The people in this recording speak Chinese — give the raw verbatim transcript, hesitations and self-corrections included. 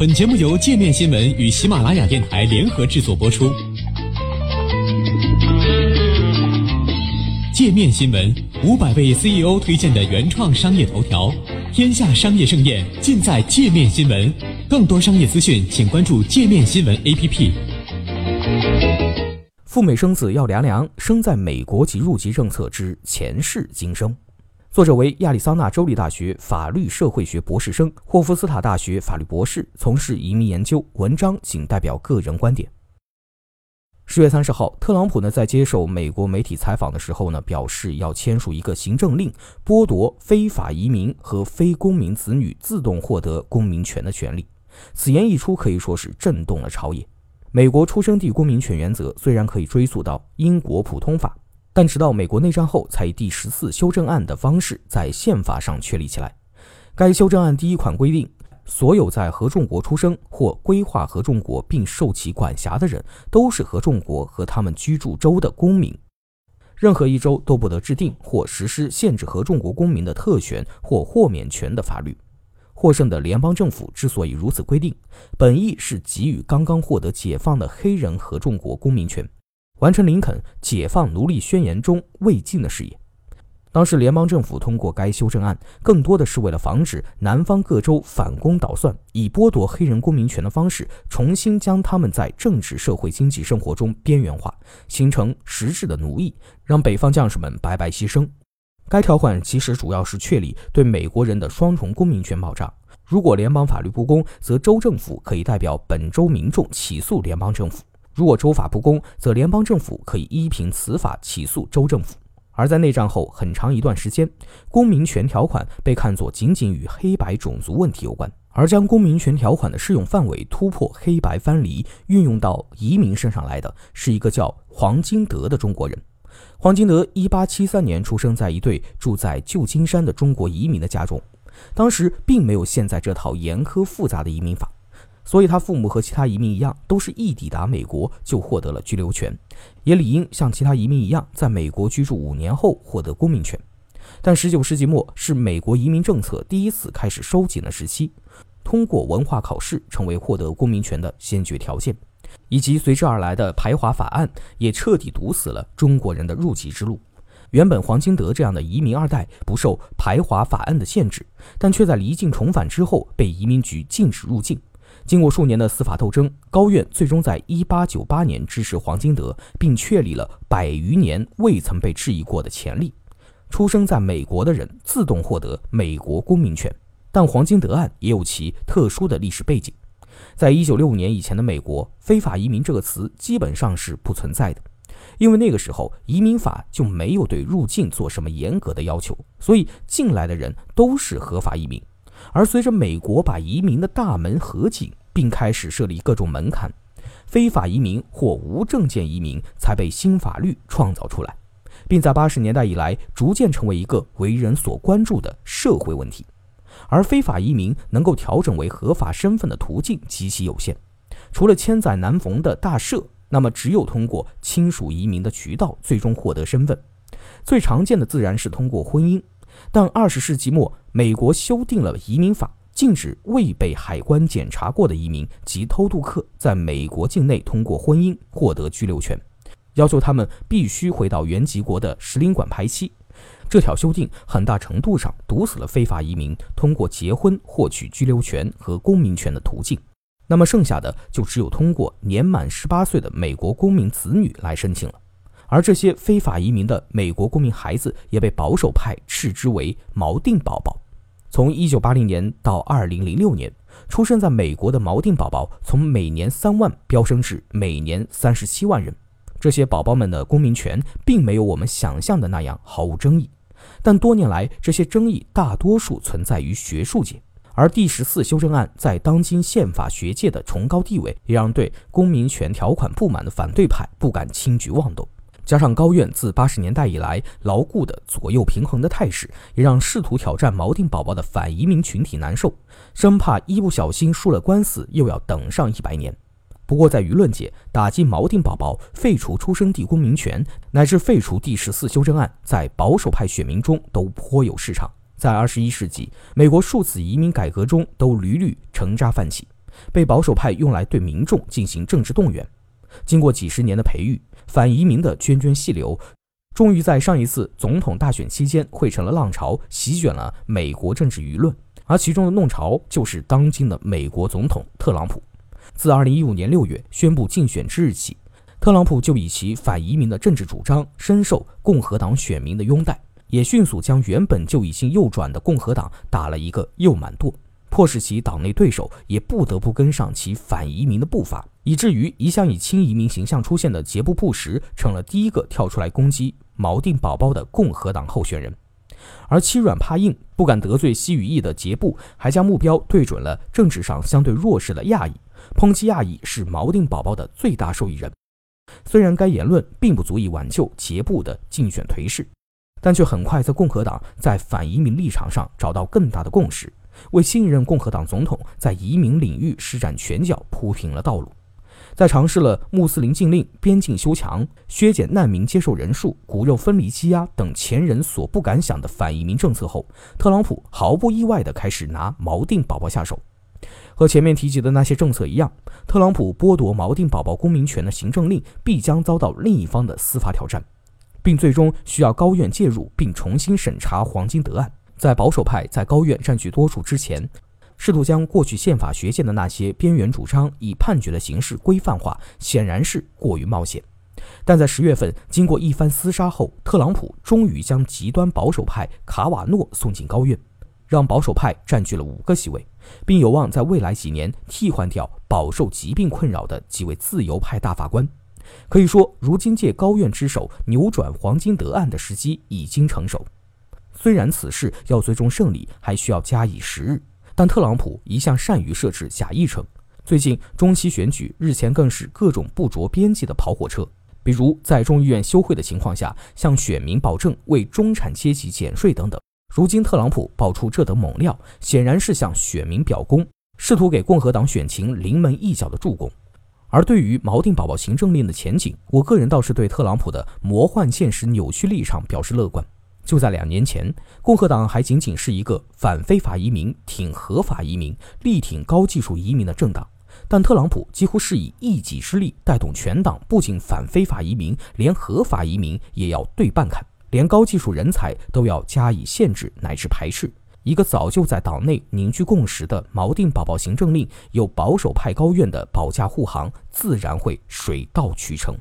本节目由界面新闻与喜马拉雅电台联合制作播出。界面新闻五百位 C E O 推荐的原创商业头条，天下商业盛宴尽在界面新闻。更多商业资讯，请关注界面新闻 A P P。 赴美生子要凉凉，生在美国及入籍政策之前世今生。作者为亚利桑那州立大学法律社会学博士生、霍夫斯塔大学法律博士，从事移民研究。文章仅代表个人观点。十月三十号，特朗普呢在接受美国媒体采访的时候呢，表示要签署一个行政令，剥夺非法移民和非公民子女自动获得公民权的权利。此言一出，可以说是震动了朝野。美国出生地公民权原则虽然可以追溯到英国普通法，但直到美国内战后，才以第十四修正案的方式在宪法上确立起来。该修正案第一款规定，所有在合众国出生或规划合众国并受其管辖的人，都是合众国和他们居住州的公民。任何一州都不得制定或实施限制合众国公民的特权或豁免权的法律。获胜的联邦政府之所以如此规定，本意是给予刚刚获得解放的黑人合众国公民权，完成林肯解放奴隶宣言中未尽的事业。当时联邦政府通过该修正案，更多的是为了防止南方各州反攻倒算，以剥夺黑人公民权的方式，重新将他们在政治、社会、经济生活中边缘化，形成实质的奴役，让北方将士们白白牺牲。该条款其实主要是确立对美国人的双重公民权保障。如果联邦法律不公，则州政府可以代表本州民众起诉联邦政府；如果州法不公，则联邦政府可以依凭此法起诉州政府。而在内战后很长一段时间，公民权条款被看作仅仅与黑白种族问题有关，而将公民权条款的适用范围突破黑白藩篱，运用到移民身上来的是一个叫黄金德的中国人。黄金德一八七三年出生在一对住在旧金山的中国移民的家中，当时并没有现在这套严苛复杂的移民法，所以他父母和其他移民一样，都是一抵达美国就获得了居留权，也理应像其他移民一样，在美国居住五年后获得公民权。但十九世纪末是美国移民政策第一次开始收紧的时期，通过文化考试成为获得公民权的先决条件，以及随之而来的排华法案，也彻底堵死了中国人的入籍之路。原本黄金德这样的移民二代不受排华法案的限制，但却在离境重返之后被移民局禁止入境。经过数年的司法斗争，高院最终在一八九八年支持黄金德，并确立了百余年未曾被质疑过的潜力，出生在美国的人自动获得美国公民权。但黄金德案也有其特殊的历史背景。在一九六五年以前的美国，非法移民这个词基本上是不存在的，因为那个时候移民法就没有对入境做什么严格的要求，所以进来的人都是合法移民。而随着美国把移民的大门合紧，并开始设立各种门槛，非法移民或无证件移民才被新法律创造出来，并在八十年代以来逐渐成为一个为人所关注的社会问题。而非法移民能够调整为合法身份的途径极其有限，除了千载难逢的大赦，那么只有通过亲属移民的渠道最终获得身份。最常见的自然是通过婚姻，但二十世纪末美国修订了移民法，禁止未被海关检查过的移民及偷渡客在美国境内通过婚姻获得居留权，要求他们必须回到原籍国的使领馆排期。这条修订很大程度上堵死了非法移民通过结婚获取居留权和公民权的途径，那么剩下的就只有通过年满十八岁的美国公民子女来申请了。而这些非法移民的美国公民孩子也被保守派斥之为锚定宝宝。从一九八零年到二零零六年，出生在美国的锚定宝宝从每年三万飙升至每年三十七万人。这些宝宝们的公民权并没有我们想象的那样毫无争议，但多年来这些争议大多数存在于学术界，而第十四修正案在当今宪法学界的崇高地位，也让对公民权条款不满的反对派不敢轻举妄动。加上高院自八十年代以来牢固的左右平衡的态势，也让试图挑战锚定宝宝的反移民群体难受，生怕一不小心输了官司又要等上一百年。不过在舆论界，打击锚定宝宝、废除出生地公民权乃至废除第十四修正案，在保守派选民中都颇有市场。在二十一世纪，美国数次移民改革中都屡屡成渣犯起，被保守派用来对民众进行政治动员。经过几十年的培育，反移民的涓涓细流终于在上一次总统大选期间汇成了浪潮，席卷了美国政治舆论，而其中的弄潮就是当今的美国总统特朗普。自二零一五年六月宣布竞选之日起，特朗普就以其反移民的政治主张深受共和党选民的拥戴，也迅速将原本就已经右转的共和党打了一个右满舵，迫使其党内对手也不得不跟上其反移民的步伐，以至于一向以亲移民形象出现的杰布·布什成了第一个跳出来攻击锚定宝宝的共和党候选人。而欺软怕硬、不敢得罪西语裔的杰布，还将目标对准了政治上相对弱势的亚裔，抨击亚裔是锚定宝宝的最大受益人。虽然该言论并不足以挽救杰布的竞选颓势，但却很快在共和党在反移民立场上找到更大的共识，为新一任共和党总统在移民领域施展拳脚铺平了道路。在尝试了穆斯林禁令、边境修墙、削减难民接受人数、骨肉分离羁押等前人所不敢想的反移民政策后，特朗普毫不意外地开始拿锚定宝宝下手。和前面提及的那些政策一样，特朗普剥夺锚定宝宝公民权的行政令必将遭到另一方的司法挑战，并最终需要高院介入并重新审查黄金德案。在保守派在高院占据多数之前，试图将过去宪法学界的那些边缘主张以判决的形式规范化，显然是过于冒险。但在十月份经过一番厮杀后，特朗普终于将极端保守派卡瓦诺送进高院，让保守派占据了五个席位，并有望在未来几年替换掉饱受疾病困扰的几位自由派大法官。可以说，如今借高院之手扭转黄金德案的时机已经成熟。虽然此事要最终胜利还需要加以时日，但特朗普一向善于设置假议程，最近中期选举日前更是各种不着边际的跑火车，比如在众议院休会的情况下向选民保证为中产阶级减税等等。如今特朗普爆出这等猛料，显然是向选民表功，试图给共和党选情临门一脚的助攻。而对于锚定宝宝行政令的前景，我个人倒是对特朗普的魔幻现实扭曲立场表示乐观。就在两年前，共和党还仅仅是一个反非法移民、挺合法移民、力挺高技术移民的政党，但特朗普几乎是以一己之力带动全党，不仅反非法移民，连合法移民也要对半砍，连高技术人才都要加以限制乃至排斥。一个早就在党内凝聚共识的锚定宝宝行政令，有保守派高院的保驾护航，自然会水到渠成。